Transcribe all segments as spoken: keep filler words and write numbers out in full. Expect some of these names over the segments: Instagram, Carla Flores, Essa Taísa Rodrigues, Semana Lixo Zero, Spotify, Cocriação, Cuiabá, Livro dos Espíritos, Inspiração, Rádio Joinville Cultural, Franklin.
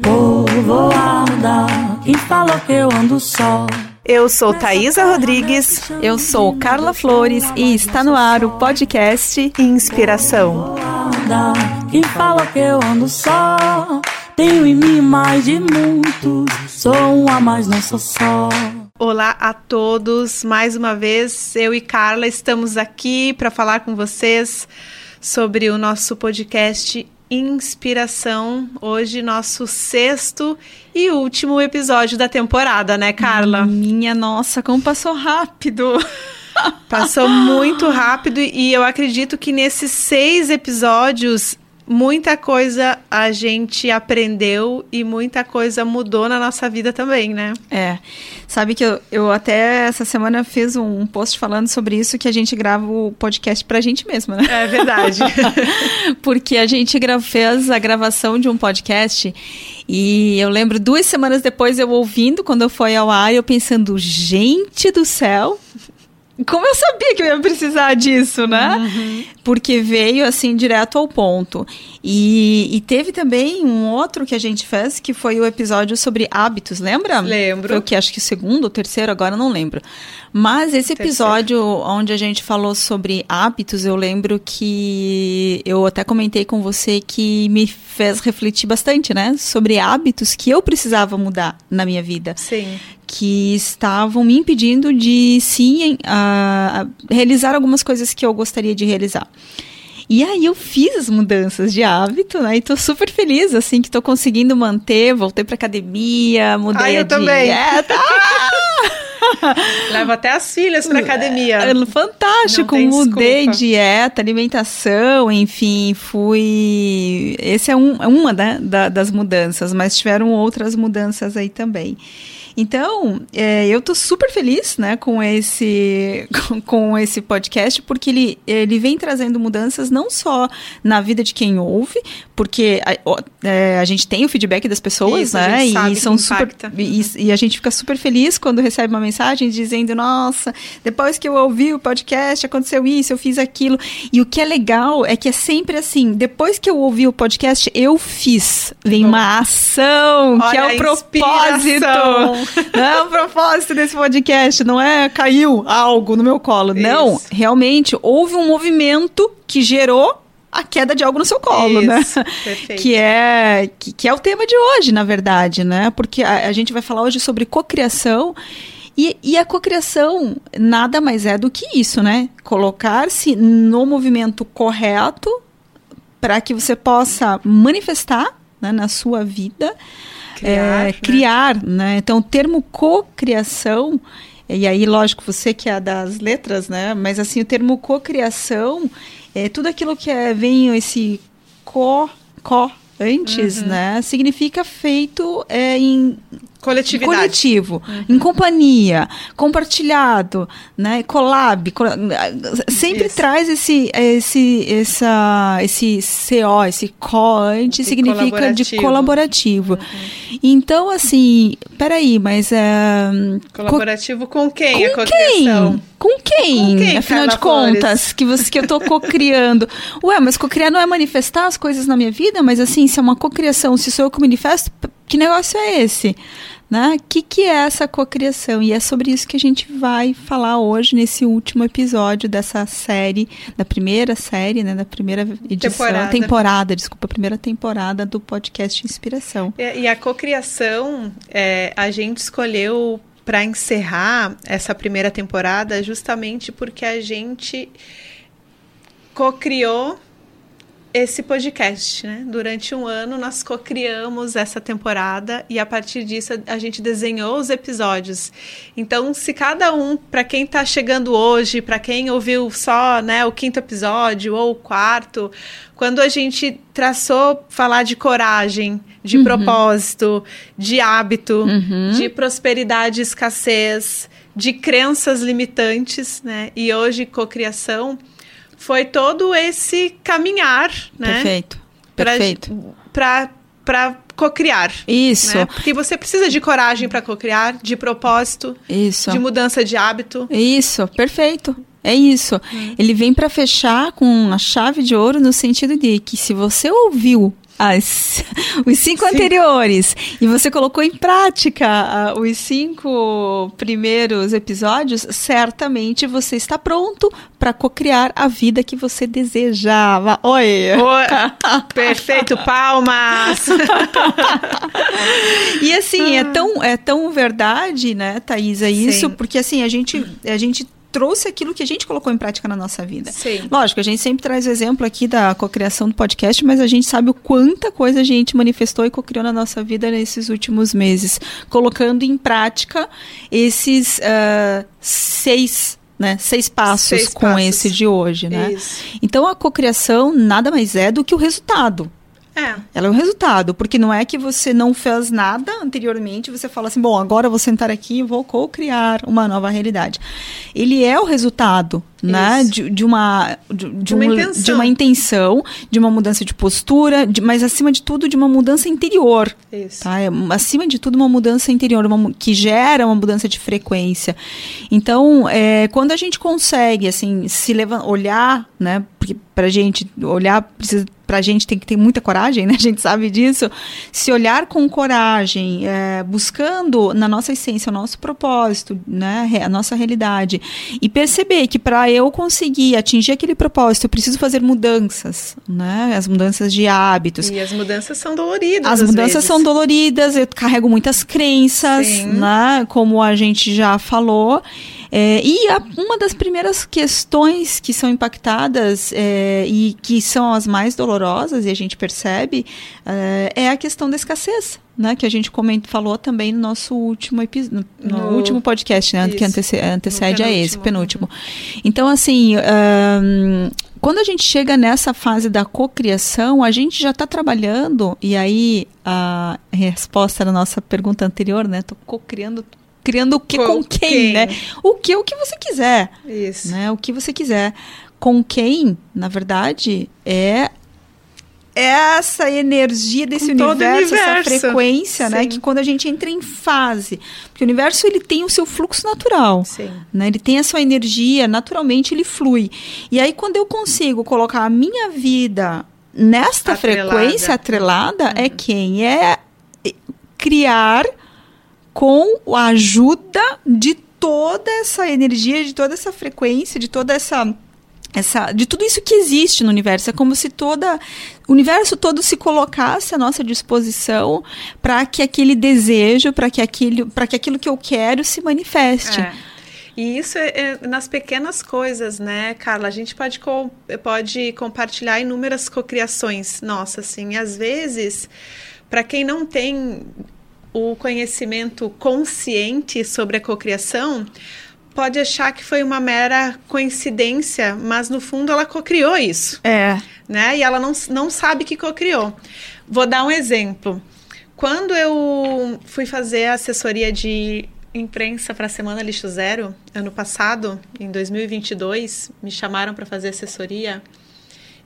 Vou, vou andar, quem falou que eu ando só? Eu sou Taísa Rodrigues, eu sou Carla Flores e está no ar o podcast Inspiração. Vou, vou andar, quem falou que eu ando só? Tenho em mim mais de muitos, sou um a mais, não sou só. Olá a todos, mais uma vez eu e Carla estamos aqui para falar com vocês sobre o nosso podcast Inspiração, hoje nosso sexto e último episódio da temporada, né, Carla? Minha nossa, como passou rápido! Passou muito rápido e eu acredito que nesses seis episódios muita coisa a gente aprendeu e muita coisa mudou na nossa vida também, né? É, sabe que eu, eu até essa semana fiz um post falando sobre isso, que a gente grava o podcast pra gente mesma, né? É verdade. Porque a gente gra- fez a gravação de um podcast e eu lembro duas semanas depois eu ouvindo, quando eu fui ao ar, eu pensando, gente do céu... Como eu sabia que eu ia precisar disso, né? Uhum. Porque veio, assim, direto ao ponto. E, e teve também um outro que a gente fez, que foi o episódio sobre hábitos, lembra? Lembro. Foi o que? Acho que o segundo ou terceiro, agora não lembro. Mas esse episódio terceiro, onde a gente falou sobre hábitos, eu lembro que eu até comentei com você que me fez refletir bastante, né? Sobre hábitos que eu precisava mudar na minha vida. Sim. Que estavam me impedindo de, sim, uh, realizar algumas coisas que eu gostaria de realizar. E aí eu fiz as mudanças de hábito, né? E tô super feliz, assim, que tô conseguindo manter. Voltei pra academia, mudei Ai, eu a também. dieta. Levo até as filhas pra academia. Fantástico, mudei desculpa. dieta, alimentação, enfim, fui... Essa é, um, é uma né, da, das mudanças, mas tiveram outras mudanças aí também. Então, é, eu tô super feliz, né, com esse, com, com esse podcast, porque ele, ele vem trazendo mudanças não só na vida de quem ouve, porque a, é, a gente tem o feedback das pessoas, isso, né, a gente sabe e, que são super, e, e a gente fica super feliz quando recebe uma mensagem dizendo, nossa, depois que eu ouvi o podcast, aconteceu isso, eu fiz aquilo, e o que é legal é que é sempre assim, depois que eu ouvi o podcast, eu fiz, vem uma ação, olha, que é o propósito. Não é o propósito desse podcast, não é caiu algo no meu colo. Isso. Não, realmente houve um movimento que gerou a queda de algo no seu colo, isso, né? Perfeito. Que é, que, que é o tema de hoje, na verdade, né? Porque a, a gente vai falar hoje sobre cocriação. E, e a cocriação nada mais é do que isso, né? Colocar-se no movimento correto para que você possa manifestar, né, na sua vida. Criar, é, né? criar, né? Então, o termo cocriação, e aí, lógico, você que é das letras, né? Mas, assim, o termo cocriação é tudo aquilo que é, vem esse co, co antes, uhum, né? Significa feito é, em... Coletividade. Coletivo, uhum, em companhia, compartilhado, né? Collab, col- sempre isso. Traz esse, esse, essa, esse C O, esse CO antes, significa colaborativo. de colaborativo. Uhum. Então, assim, peraí, mas... Uh, colaborativo co- com quem? Com a quem? Com quem? Com quem? Afinal Carla de contas, Flores? que, você, que eu tô cocriando. Ué, mas cocriar não é manifestar as coisas na minha vida, mas assim, se é uma cocriação, se sou eu que manifesto, que negócio é esse? Né? Que que é essa cocriação? E é sobre isso que a gente vai falar hoje nesse último episódio dessa série, da primeira série, né, da primeira edição, temporada, temporada desculpa, a primeira temporada do podcast Inspiração. E, e a cocriação, é, a gente escolheu para encerrar essa primeira temporada justamente porque a gente cocriou esse podcast, né? Durante um ano nós cocriamos essa temporada e a partir disso a gente desenhou os episódios. Então, se cada um, para quem está chegando hoje, para quem ouviu só, né, o quinto episódio ou o quarto, quando a gente traçou falar de coragem, de uhum, propósito, de hábito, uhum, de prosperidade e escassez, de crenças limitantes, né? E hoje cocriação foi todo esse caminhar, né? Perfeito, perfeito. Pra, pra cocriar. Isso. Né? Porque você precisa de coragem para cocriar, de propósito, isso, de mudança de hábito. Isso, perfeito. É isso. Hum. Ele vem para fechar com a chave de ouro no sentido de que se você ouviu as, os cinco Sim. anteriores, e você colocou em prática uh, os cinco primeiros episódios, certamente você está pronto para cocriar a vida que você desejava. Oi! Oi. Perfeito, palmas! E assim, é tão, é tão verdade, né, Taísa, isso, Sim. porque assim, a gente... A gente trouxe aquilo que a gente colocou em prática na nossa vida. Sim. Lógico, a gente sempre traz o exemplo aqui da cocriação do podcast, mas a gente sabe o quanta coisa a gente manifestou e cocriou na nossa vida nesses últimos meses, colocando em prática esses uh, seis, né, seis passos seis com passos. Esse de hoje, né? Isso. Então, a cocriação nada mais é do que o resultado. É. Ela é um resultado, porque não é que você não fez nada anteriormente, você fala assim, bom, agora eu vou sentar aqui e vou co-criar uma nova realidade. Ele é o resultado, né, de, de, uma, de, de, uma um, intenção. de uma intenção, de uma mudança de postura, de, mas acima de tudo de uma mudança interior. Isso. Tá? É, acima de tudo uma mudança interior, uma, que gera uma mudança de frequência. Então, é, quando a gente consegue assim, se levantar, olhar, né, porque pra gente olhar precisa... Pra gente tem que ter muita coragem, né? A gente sabe disso. Se olhar com coragem, é, buscando na nossa essência, o nosso propósito, né? A nossa realidade. E perceber que para eu conseguir atingir aquele propósito, eu preciso fazer mudanças, né? As mudanças de hábitos. E as mudanças são doloridas. As mudanças vezes. são doloridas, eu carrego muitas crenças, Sim. né? Como a gente já falou. É, e a, uma das primeiras questões que são impactadas é, e que são as mais dolorosas, e a gente percebe, é, é a questão da escassez, né? Que a gente comentou, falou também no nosso último episódio, no, no último podcast, né? Isso, que antece, antecede a esse, penúltimo. Então, assim, um, quando a gente chega nessa fase da cocriação, a gente já está trabalhando, e aí a resposta da nossa pergunta anterior, né? Estou cocriando Criando o que com, com quem, quem, né? O que o que você quiser. Isso. Né? O que você quiser. Com quem, na verdade, é essa energia desse universo, universo, essa frequência, Sim. né? Que quando a gente entra em fase. Porque o universo, ele tem o seu fluxo natural. Sim. Né? Ele tem a sua energia, naturalmente ele flui. E aí, quando eu consigo colocar a minha vida nesta atrelada. frequência atrelada, uhum. é quem? É criar... com a ajuda de toda essa energia, de toda essa frequência, de toda essa, essa, de tudo isso que existe no universo. É como se toda, o universo todo se colocasse à nossa disposição para que aquele desejo, para que aquilo, para que aquilo que eu quero se manifeste. É. E isso é, é nas pequenas coisas, né, Carla? A gente pode, co- pode compartilhar inúmeras cocriações nossas, assim. Às vezes, para quem não tem... o conhecimento consciente sobre a cocriação, pode achar que foi uma mera coincidência, mas no fundo ela cocriou isso. É. Né? E ela não, não sabe que cocriou. Vou dar um exemplo. Quando eu fui fazer a assessoria de imprensa para a Semana Lixo Zero, ano passado, em dois mil e vinte e dois, me chamaram para fazer assessoria,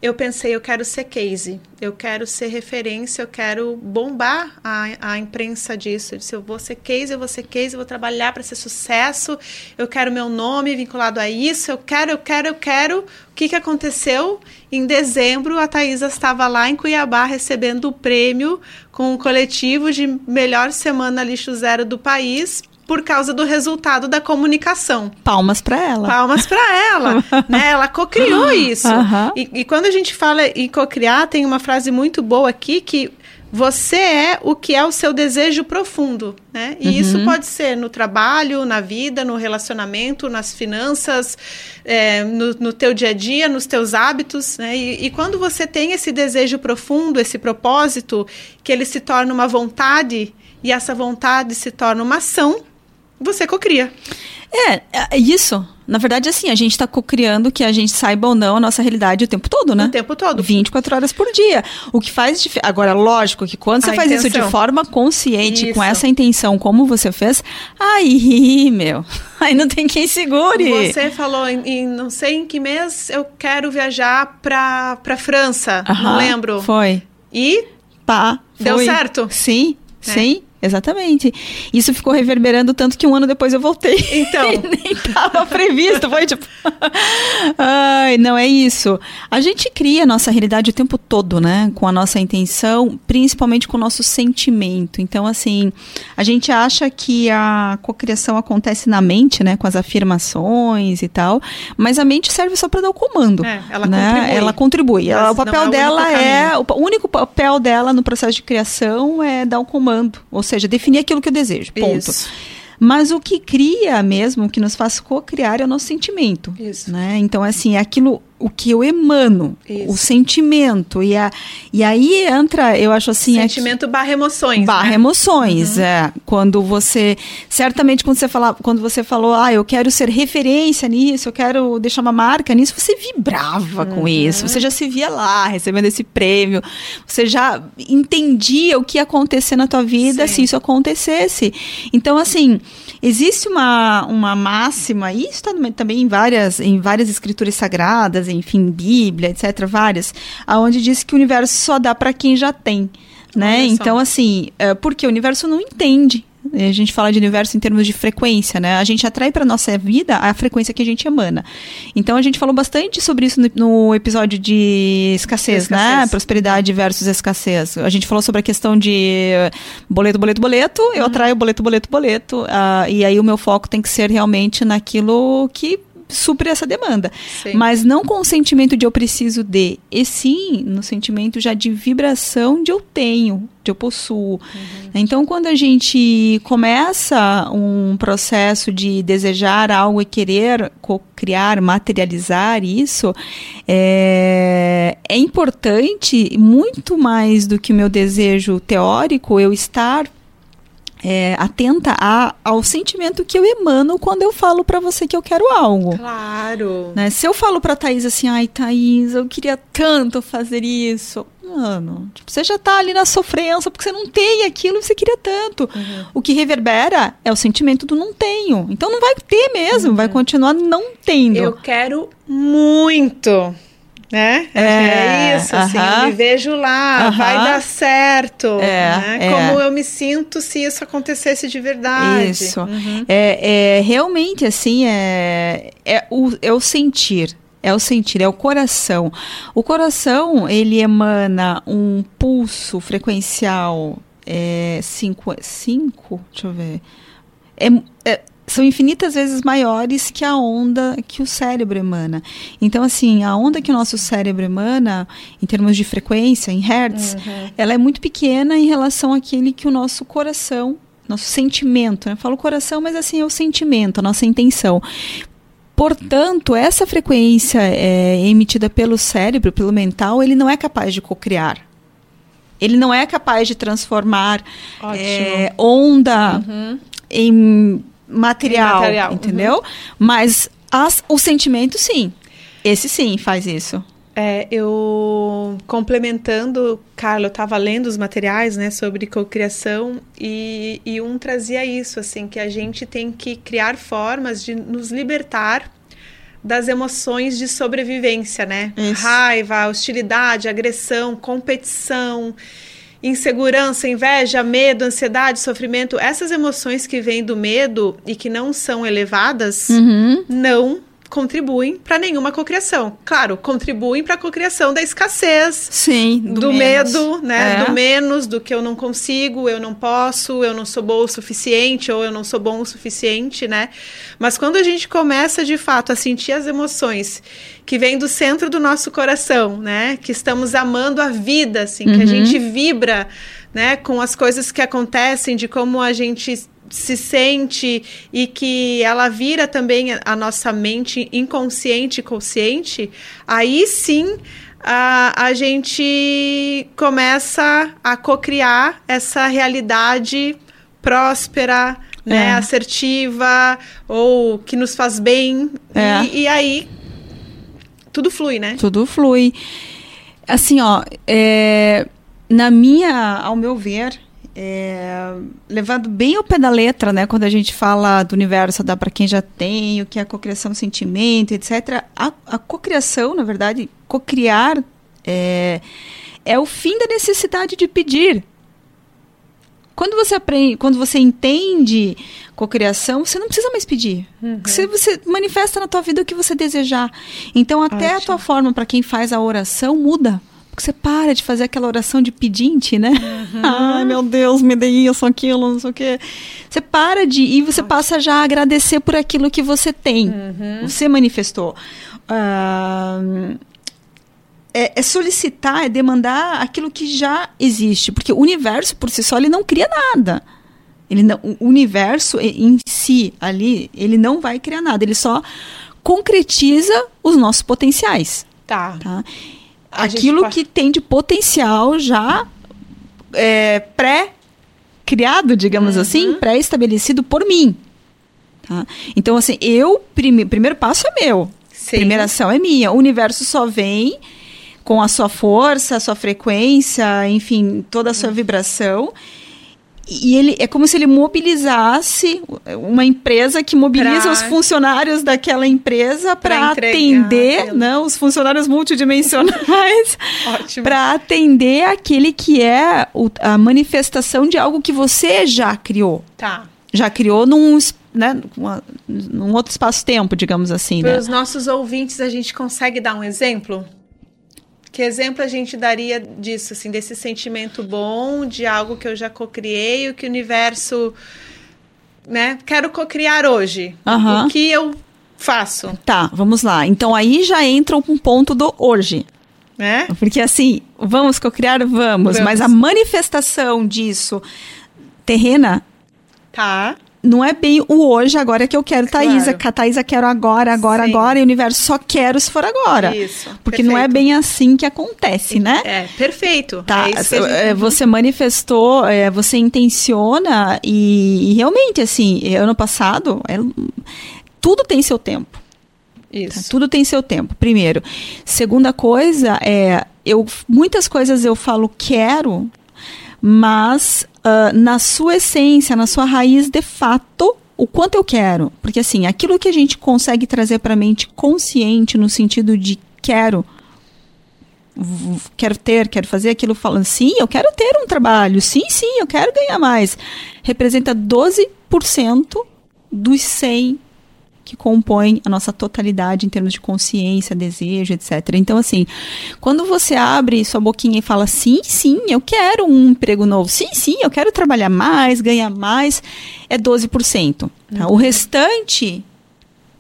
eu pensei, eu quero ser case, eu quero ser referência, eu quero bombar a, a imprensa disso. Eu disse, eu vou ser case, eu vou ser case, eu vou trabalhar para ser sucesso, eu quero meu nome vinculado a isso, eu quero, eu quero, eu quero. O que, que aconteceu? Em dezembro, a Taísa estava lá em Cuiabá recebendo o prêmio com o coletivo de melhor Semana Lixo Zero do país, por causa do resultado da comunicação. Palmas para ela. Palmas para ela. Né? Ela cocriou isso. Uhum. E, e quando a gente fala em cocriar, tem uma frase muito boa aqui, que você é o que é o seu desejo profundo. Né? E uhum. isso pode ser no trabalho, na vida, no relacionamento, nas finanças, é, no, no teu dia a dia, nos teus hábitos. Né? E, e quando você tem esse desejo profundo, esse propósito, que ele se torna uma vontade, e essa vontade se torna uma ação, você cocria. É, é isso. Na verdade, assim, a gente está cocriando que a gente saiba ou não a nossa realidade o tempo todo, né? O tempo todo. vinte e quatro horas por dia. O que faz... Dif... Agora, lógico que quando você a faz intenção. isso de forma consciente, isso. com essa intenção, como você fez, aí, meu, aí não tem quem segure. Você falou em, em não sei em que mês eu quero viajar para para França. Uh-huh. Não lembro. Foi. E? Pá. Deu certo? Sim. Né? Sim, Exatamente. Isso ficou reverberando tanto que um ano depois eu voltei. Então. E nem estava previsto. Foi tipo... Ai, não é isso. A gente cria a nossa realidade o tempo todo, né? Com a nossa intenção, principalmente com o nosso sentimento. Então, assim, a gente acha que a cocriação acontece na mente, né? Com as afirmações e tal. Mas a mente serve só para dar o comando. É, ela, né? contribui. ela contribui. Ela, o papel é o dela é... O único papel dela no processo de criação é dar o comando. Ou Ou seja, definir aquilo que eu desejo, ponto. Isso. Mas o que cria mesmo, o que nos faz co-criar é o nosso sentimento. Isso. Né? Então, assim, é aquilo, o que eu emano, isso. o sentimento. E, a, e aí entra, eu acho assim... Sentimento aqui, barra emoções. Barra né? emoções, uhum. é. Quando você... Certamente, quando você, fala, quando você falou, ah, eu quero ser referência nisso, eu quero deixar uma marca nisso, você vibrava uhum. com isso. Você já se via lá, recebendo esse prêmio. Você já entendia o que ia acontecer na tua vida, sim. se isso acontecesse. Então, assim... Existe uma, uma máxima, e isso tá também em várias, em várias escrituras sagradas, enfim, Bíblia, etcétera, várias, onde diz que o universo só dá para quem já tem, né? Então, assim, é porque o universo não entende. A gente fala de universo em termos de frequência, né? A gente atrai para nossa vida a frequência que a gente emana. Então, a gente falou bastante sobre isso no, no episódio de escassez, escassez, né? Prosperidade versus escassez. A gente falou sobre a questão de boleto, boleto, boleto. Eu uhum. atraio boleto, boleto, boleto. Uh, e aí, o meu foco tem que ser realmente naquilo que supre essa demanda. Sim. Mas não com o sentimento de eu preciso de, e sim no sentimento já de vibração de eu tenho, de eu possuo. Uhum. Então, quando a gente começa um processo de desejar algo e querer co-criar, materializar isso, é, é importante, muito mais do que o meu desejo teórico, eu estar É, atenta a, ao sentimento que eu emano quando eu falo pra você que eu quero algo. Claro. Né? Se eu falo pra Thaís assim, ai, Thaís, eu queria tanto fazer isso. Mano, tipo, você já tá ali na sofrência porque você não tem aquilo que você queria tanto. Uhum. O que reverbera é o sentimento do não tenho. Então não vai ter mesmo, uhum. vai continuar não tendo. Eu quero muito. Né? É, é isso, uh-huh. assim, eu me vejo lá, uh-huh. vai dar certo, é, né? é. Como eu me sinto se isso acontecesse de verdade. Isso, uhum. é, é, realmente, assim, é, é, o, é o sentir, é o sentir, é o coração. O coração, ele emana um pulso frequencial é, cinco, cinco, deixa eu ver, é... é são infinitas vezes maiores que a onda que o cérebro emana. Então, assim, a onda que o nosso cérebro emana, em termos de frequência, em hertz, uhum. ela é muito pequena em relação àquele que o nosso coração, nosso sentimento, né? Eu falo coração, mas assim, é o sentimento, a nossa intenção. Portanto, essa frequência é, emitida pelo cérebro, pelo mental, ele não é capaz de cocriar. Ele não é capaz de transformar é, onda uhum. em... Material, material, entendeu? Uhum. Mas as, o sentimento, sim. Esse, sim, faz isso. É, eu, complementando, Carla, eu estava lendo os materiais, né, sobre cocriação e, e um trazia isso, assim, que a gente tem que criar formas de nos libertar das emoções de sobrevivência, né? Isso. Raiva, hostilidade, agressão, competição... Insegurança, inveja, medo, ansiedade, sofrimento, essas emoções que vêm do medo e que não são elevadas, uhum. não contribuem para nenhuma cocriação. Claro, contribuem para a cocriação da escassez, sim, do, do medo, né? É. Do menos, do que eu não consigo, eu não posso, eu não sou boa o suficiente ou eu não sou bom o suficiente, né? Mas quando a gente começa de fato a sentir as emoções que vem do centro do nosso coração, né? Que estamos amando a vida, assim, uhum. que a gente vibra, né? Com as coisas que acontecem, de como a gente se sente e que ela vira também a nossa mente inconsciente e consciente, aí sim a, a gente começa a cocriar essa realidade próspera, é. né? Assertiva ou que nos faz bem. É. E, e aí... Tudo flui, né? Tudo flui. Assim, ó, é, na minha, ao meu ver, é, levando bem ao pé da letra, né? Quando a gente fala do universo, dá para quem já tem, o que é a cocriação, sentimento, etcétera. A, a cocriação, na verdade, cocriar é, é o fim da necessidade de pedir. Quando você aprende, quando você entende cocriação, você não precisa mais pedir. Uhum. Você, você manifesta na tua vida o que você desejar. Então, até Acho. a tua forma, para quem faz a oração, muda. Porque você para de fazer aquela oração de pedinte, né? Uhum. Ai, meu Deus, me dei isso, aquilo, não sei o quê. Você para de ir e você passa já a agradecer por aquilo que você tem. Uhum. Você manifestou. Uh, é, é solicitar, é demandar aquilo que já existe. Porque o universo, por si só, ele não cria nada. Ele não, o universo em si, ali, ele não vai criar nada. Ele só concretiza os nossos potenciais. Tá. Tá? Aquilo pode... que tem de potencial já é, pré-criado, digamos uhum. assim, pré-estabelecido por mim. Tá? Então, assim, eu, prime... primeiro passo é meu. Sim. Primeira ação é minha. O universo só vem com a sua força, a sua frequência, enfim, toda a sua uhum. vibração. E ele é como se ele mobilizasse uma empresa que mobiliza pra... os funcionários daquela empresa para atender, né, os funcionários multidimensionais, para atender aquele que é o, a manifestação de algo que você já criou. Tá. Já criou num, né, uma, num outro espaço-tempo, digamos assim. Para né? os nossos ouvintes, a gente consegue dar um exemplo? Que exemplo a gente daria disso, assim, desse sentimento bom, de algo que eu já cocriei, o que o universo, né, quero cocriar hoje, uhum. o que eu faço? Tá, vamos lá. Então aí já entra um ponto do hoje, né? Porque assim, vamos cocriar, vamos, vamos. Mas a manifestação disso terrena, tá? Não é bem o hoje, agora que eu quero, Taísa. Claro. Taísa, quero agora, agora, Sim. agora. E o universo só quero se for agora. Isso. Porque perfeito. Não é bem assim que acontece, né? É, perfeito. Tá, é isso que a gente... Você manifestou, é, você intenciona. E, e realmente, assim, ano passado, é, tudo tem seu tempo. Isso. Tá? Tudo tem seu tempo, primeiro. Segunda coisa, é, eu, muitas coisas eu falo quero... Mas uh, na sua essência, na sua raiz, de fato, o quanto eu quero. Porque assim, aquilo que a gente consegue trazer para a mente consciente, no sentido de quero, v- quero ter, quero fazer aquilo, falando sim, eu quero ter um trabalho, sim, sim, eu quero ganhar mais. Representa doze por cento dos cem por cento que compõem a nossa totalidade em termos de consciência, desejo, etcétera. Então, assim, quando você abre sua boquinha e fala, sim, sim, eu quero um emprego novo, sim, sim, eu quero trabalhar mais, ganhar mais, é doze por cento. Tá? Uhum. O restante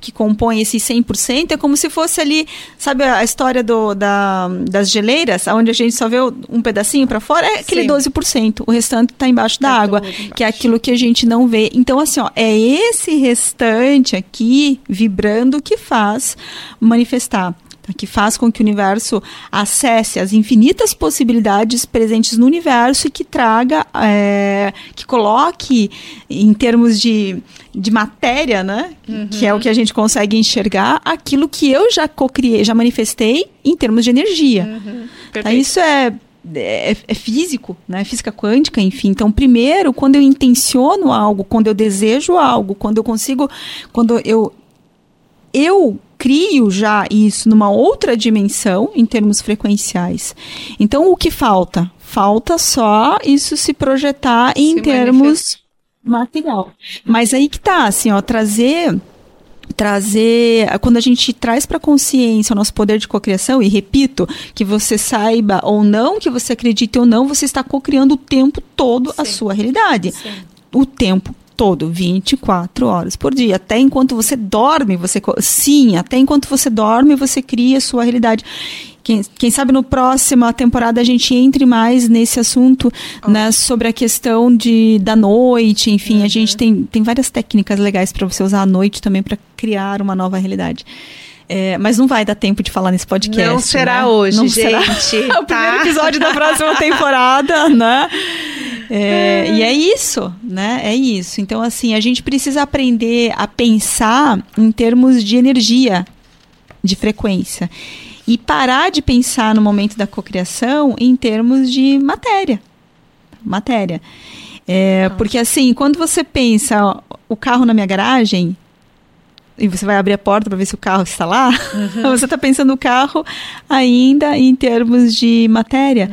que compõe esse cem por cento é como se fosse ali, sabe a história do, da, das geleiras, onde a gente só vê um pedacinho para fora? É aquele Sim. doze por cento. O restante está embaixo da é água, embaixo. Que é aquilo que a gente não vê. Então, assim, ó, é esse restante aqui, vibrando, que faz manifestar, que faz com que o universo acesse as infinitas possibilidades presentes no universo e que traga, é, que coloque em termos de, de matéria, né? Uhum. Que é o que a gente consegue enxergar, aquilo que eu já cocriei, já manifestei em termos de energia. Uhum. Tá, isso é, é, é físico, né? Física quântica, enfim. Então, primeiro, quando eu intenciono algo, quando eu desejo algo, quando eu consigo, quando eu... eu crio já isso numa outra dimensão em termos frequenciais. Então, o que falta? Falta só isso se projetar em se termos material. Mas aí que tá, assim, ó, trazer... trazer, quando a gente traz para a consciência o nosso poder de cocriação, e repito, que você saiba ou não, que você acredite ou não, você está cocriando o tempo todo Sim. a sua realidade. Sim. O tempo todo, vinte e quatro horas por dia, até enquanto você dorme, você sim, até enquanto você dorme, você cria a sua realidade. Quem, quem sabe no próxima temporada a gente entre mais nesse assunto, oh. né, sobre a questão de, da noite, enfim, uhum. a gente tem, tem várias técnicas legais para você usar à noite também para criar uma nova realidade. É, mas não vai dar tempo de falar nesse podcast. Não será né? hoje, não gente. Será. O primeiro tá. episódio da próxima temporada, né? É, é. E é isso, né? É isso. Então, assim, a gente precisa aprender a pensar em termos de energia, de frequência. E parar de pensar no momento da cocriação em termos de matéria. Matéria. É, porque, assim, quando você pensa ó, o carro na minha garagem... e você vai abrir a porta para ver se o carro está lá, uhum. Você está pensando no carro ainda em termos de matéria,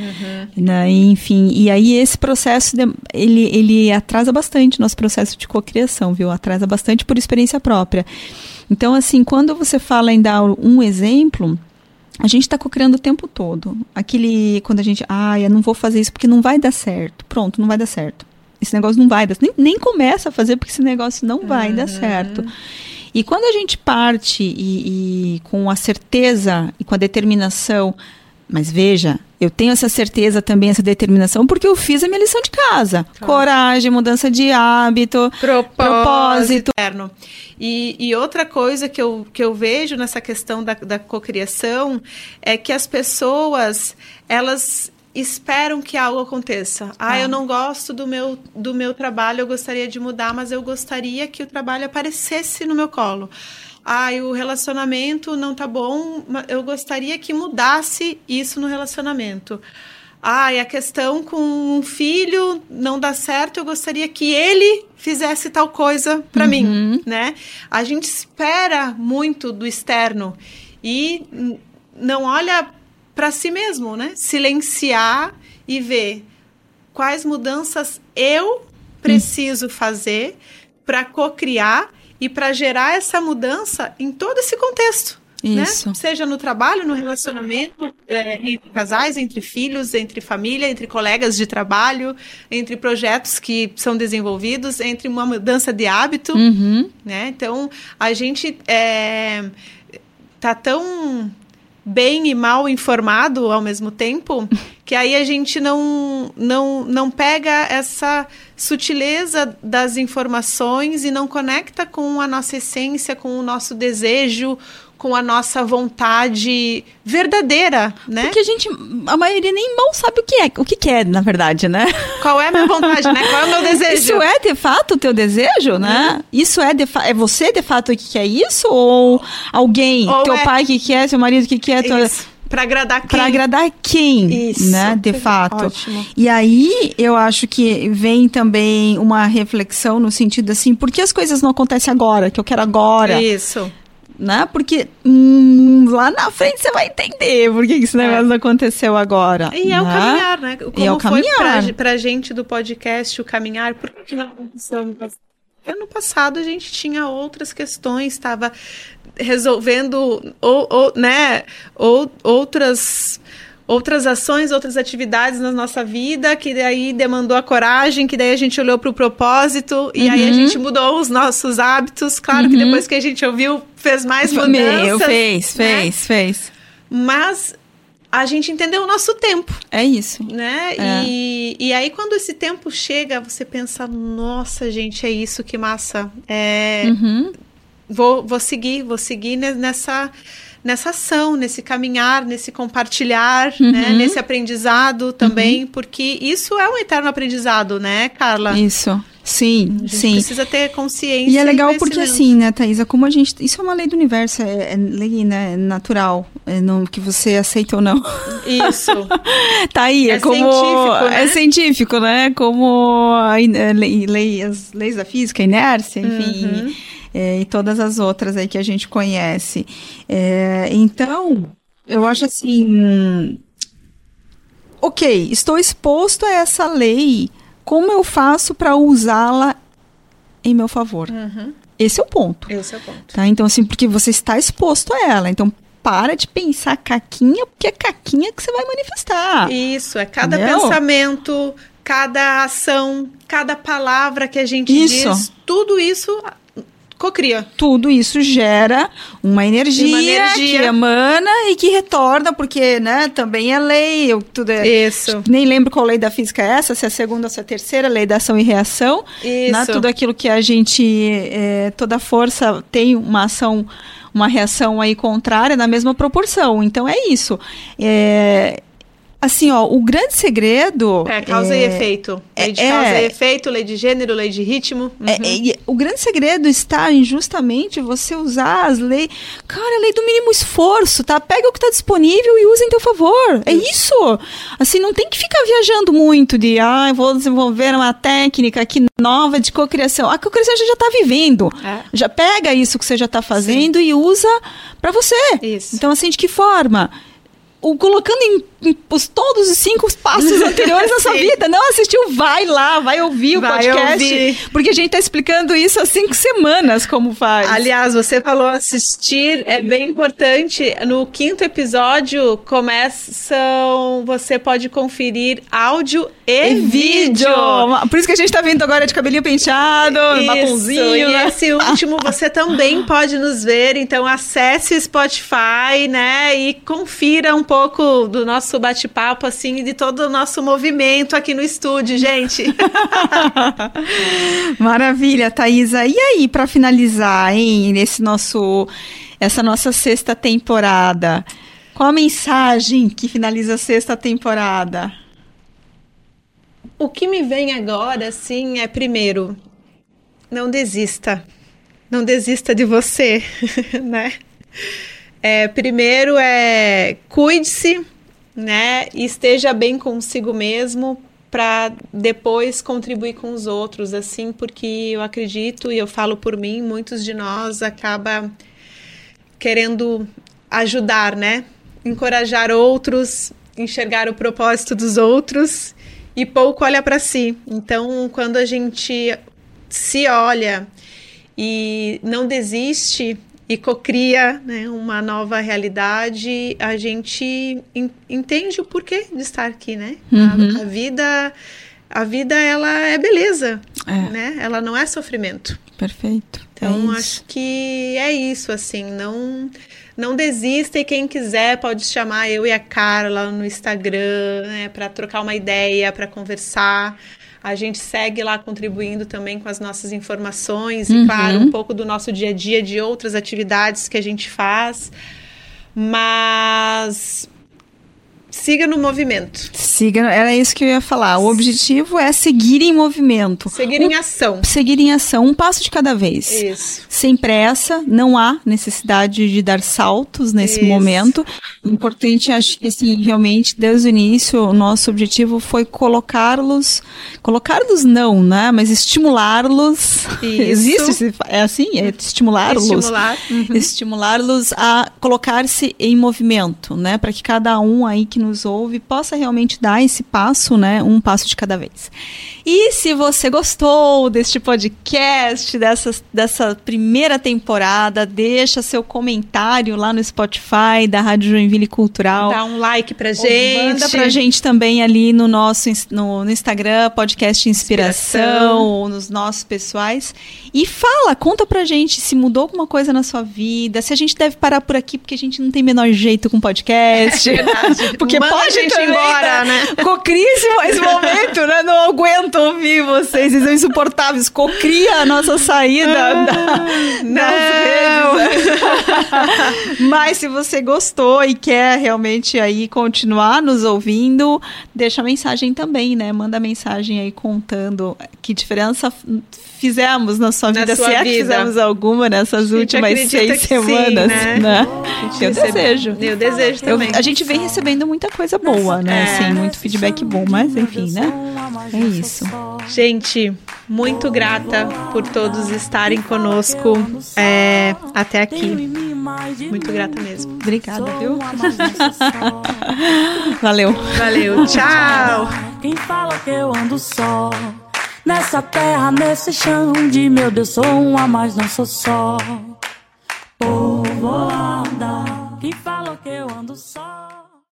uhum. Né? Enfim, e aí esse processo, de, ele, ele atrasa bastante o nosso processo de cocriação, viu? Atrasa bastante por experiência própria. Então, assim, quando você fala em dar um exemplo, a gente está cocriando o tempo todo. Aquele, quando a gente, ah, eu não vou fazer isso porque não vai dar certo. Pronto, não vai dar certo. Esse negócio não vai dar certo. Nem, nem começa a fazer porque esse negócio não vai uhum. dar certo. E quando a gente parte e, e com a certeza e com a determinação, mas veja, eu tenho essa certeza também, essa determinação, porque eu fiz a minha lição de casa. Claro. Coragem, mudança de hábito, propósito. propósito. E, e outra coisa que eu, que eu vejo nessa questão da, da cocriação é que as pessoas, elas... esperam que algo aconteça. Ah, ah. eu não gosto do meu, do meu trabalho, eu gostaria de mudar, mas eu gostaria que o trabalho aparecesse no meu colo. Ah, o relacionamento não tá bom, eu gostaria que mudasse isso no relacionamento. Ah, e a questão com um filho não dá certo, eu gostaria que ele fizesse tal coisa para uhum. mim, né? A gente espera muito do externo e não olha para si mesmo, né? Silenciar e ver quais mudanças eu preciso fazer para cocriar e para gerar essa mudança em todo esse contexto, isso. Né? Seja no trabalho, no relacionamento, é, entre casais, entre filhos, entre família, entre colegas de trabalho, entre projetos que são desenvolvidos, entre uma mudança de hábito, uhum. Né? Então, a gente é, tá tão... bem e mal informado ao mesmo tempo, que aí a gente não, não, não pega essa sutileza das informações e não conecta com a nossa essência, com o nosso desejo, com a nossa vontade verdadeira, né? Porque a gente, a maioria nem mal sabe o que é, o que quer, na verdade, né? Qual é a minha vontade, né? Qual é o meu desejo? Isso é, de fato, o teu desejo, né? Uhum. Isso é, de fa- é você, de fato, o que quer isso? Ou alguém, ou teu é... pai que quer, teu marido que quer... Teu... Para agradar quem? Para agradar quem, isso, né? De fato. Ótimo. E aí, eu acho que vem também uma reflexão no sentido assim, por que as coisas não acontecem agora, que eu quero agora? Isso. Né? Porque hum, lá na frente você vai entender por que esse negócio é. aconteceu agora. E é né? o caminhar, né? Como é o foi caminhar. Pra, pra gente do podcast o caminhar, por que não aconteceu? Ano passado a gente tinha outras questões, estava resolvendo ou, ou, né, ou, outras... outras ações, outras atividades na nossa vida, que daí demandou a coragem, que daí a gente olhou para o propósito, e uhum. aí a gente mudou os nossos hábitos. Claro uhum. que depois que a gente ouviu, fez mais mudanças. Eu fez, né? fez, fez. Mas a gente entendeu o nosso tempo. É isso. Né? É. E, e aí quando esse tempo chega, você pensa, nossa, gente, é isso, que massa. É, uhum. vou, vou seguir, vou seguir nessa... nessa ação, nesse caminhar, nesse compartilhar, uhum. né? Nesse aprendizado também, uhum. porque isso é um eterno aprendizado, né, Carla? Isso, sim, sim. Precisa ter consciência. E é legal e porque assim, né, Taísa, como a gente... Isso é uma lei do universo, é, é lei, né, natural, é não, que você aceita ou não. Isso. Tá aí, é, é como... científico, né? É científico, né? Como a lei, lei, as leis da física, a inércia, enfim... Uhum. É, e todas as outras aí que a gente conhece. É, então, eu acho assim... Ok, estou exposto a essa lei. Como eu faço para usá-la em meu favor? Uhum. Esse é o ponto. Esse é o ponto. Tá? Então, assim, porque você está exposto a ela. Então, para de pensar caquinha, porque é caquinha que você vai manifestar. Isso, é cada entendeu? Pensamento, cada ação, cada palavra que a gente isso. diz. Tudo isso... cocria. Tudo isso gera uma energia, uma energia que emana e que retorna, porque né, também é lei. Eu, tudo é, isso. Nem lembro qual lei da física é essa, se é a segunda ou se é a terceira, lei da ação e reação. Isso. Né, tudo aquilo que a gente... É, toda força tem uma ação, uma reação aí contrária na mesma proporção. Então, é isso. É... assim, ó, o grande segredo... É, causa é, e efeito. Lei de é, causa e efeito, lei de gênero, lei de ritmo. Uhum. É, é, o grande segredo está em justamente você usar as leis... Cara, a lei do mínimo esforço, tá? Pega o que está disponível e usa em teu favor. É isso. Assim, não tem que ficar viajando muito de... Ah, eu vou desenvolver uma técnica aqui nova de cocriação. A cocriação a gente já está vivendo. É. Já pega isso que você já está fazendo, sim, e usa para você. Isso. Então, assim, de que forma? O, colocando em, em os, todos os cinco passos anteriores na sua vida. Não assistiu, vai lá, vai ouvir o vai podcast. Ouvir. Porque a gente está explicando isso há cinco semanas, como faz. Aliás, você falou assistir, é bem importante. No quinto episódio, começam, você pode conferir áudio e, e vídeo. vídeo. Por isso que a gente está vindo agora de cabelinho penteado, isso, batonzinho. E né? Esse último, você também pode nos ver. Então, acesse o Spotify, né, e confira um pouco. Um pouco do nosso bate-papo, assim, de todo o nosso movimento aqui no estúdio, gente. Maravilha, Taísa. E aí, para finalizar, hein, nesse nosso, essa nossa sexta temporada, qual a mensagem que finaliza a sexta temporada? O que me vem agora, assim, é, primeiro, não desista. Não desista de você, né? É, primeiro é cuide-se, né, e esteja bem consigo mesmo para depois contribuir com os outros, assim, porque eu acredito e eu falo por mim, muitos de nós acaba querendo ajudar, né, encorajar outros, enxergar o propósito dos outros e pouco olha para si. Então, quando a gente se olha e não desiste e cocria, né, uma nova realidade, a gente in- entende o porquê de estar aqui, né? Uhum. A, a vida, a vida, ela é beleza, é, né? Ela não é sofrimento. Perfeito. Então, é acho que é isso, assim, não, não desista, e quem quiser pode chamar eu e a Carla no Instagram, né, para trocar uma ideia, para conversar. A gente segue lá contribuindo também com as nossas informações, uhum, e, claro, um pouco do nosso dia a dia, de outras atividades que a gente faz. Mas siga no movimento. Siga, era isso que eu ia falar. O objetivo é seguir em movimento. Seguir um, em ação. Seguir em ação, um passo de cada vez. Isso. Sem pressa, não há necessidade de dar saltos nesse isso. momento. O importante, acho que, assim, realmente, desde o início, o nosso objetivo foi colocá-los, colocá-los não, né? Mas estimulá-los. Existe esse, é assim? É estimulá-los. Estimular. Uhum. Estimulá-los a colocar-se em movimento, né? Para que cada um aí que nos ouve possa realmente dar esse passo, né? Um passo de cada vez. E se você gostou deste podcast, dessa, dessa primeira temporada, deixa seu comentário lá no Spotify da Rádio Joinville Cultural. Dá um like pra gente. Ou manda pra gente também ali no nosso no, no Instagram, podcast Inspiração, Inspiração, ou nos nossos pessoais. E fala, conta pra gente se mudou alguma coisa na sua vida, se a gente deve parar por aqui, porque a gente não tem menor jeito com podcast. É verdade. Porque manda pode a gente também, ir embora, né? Cocrise esse momento, né? Não aguento ouvir vocês, vocês são insuportáveis. Cocria a nossa saída ah, da, não. das redes. Mas se você gostou e quer realmente aí continuar nos ouvindo, deixa mensagem também, né? Manda mensagem aí contando que diferença fizemos na sua na vida, sua se é que fizemos alguma nessas últimas seis semanas. Sim, né? Né? Eu recebe... desejo. Eu desejo também. Eu, a gente vem recebendo muita coisa boa, né? É. Assim, muito feedback bom, mas enfim, né? É isso. Gente, muito grata por todos estarem conosco é, até aqui. Muito grata mesmo. Obrigada, viu? Valeu. Valeu, tchau. Quem fala que eu ando só nessa terra, nesse chão de meu Deus, sou uma, mas não sou só. Povoada. Quem fala que eu ando só.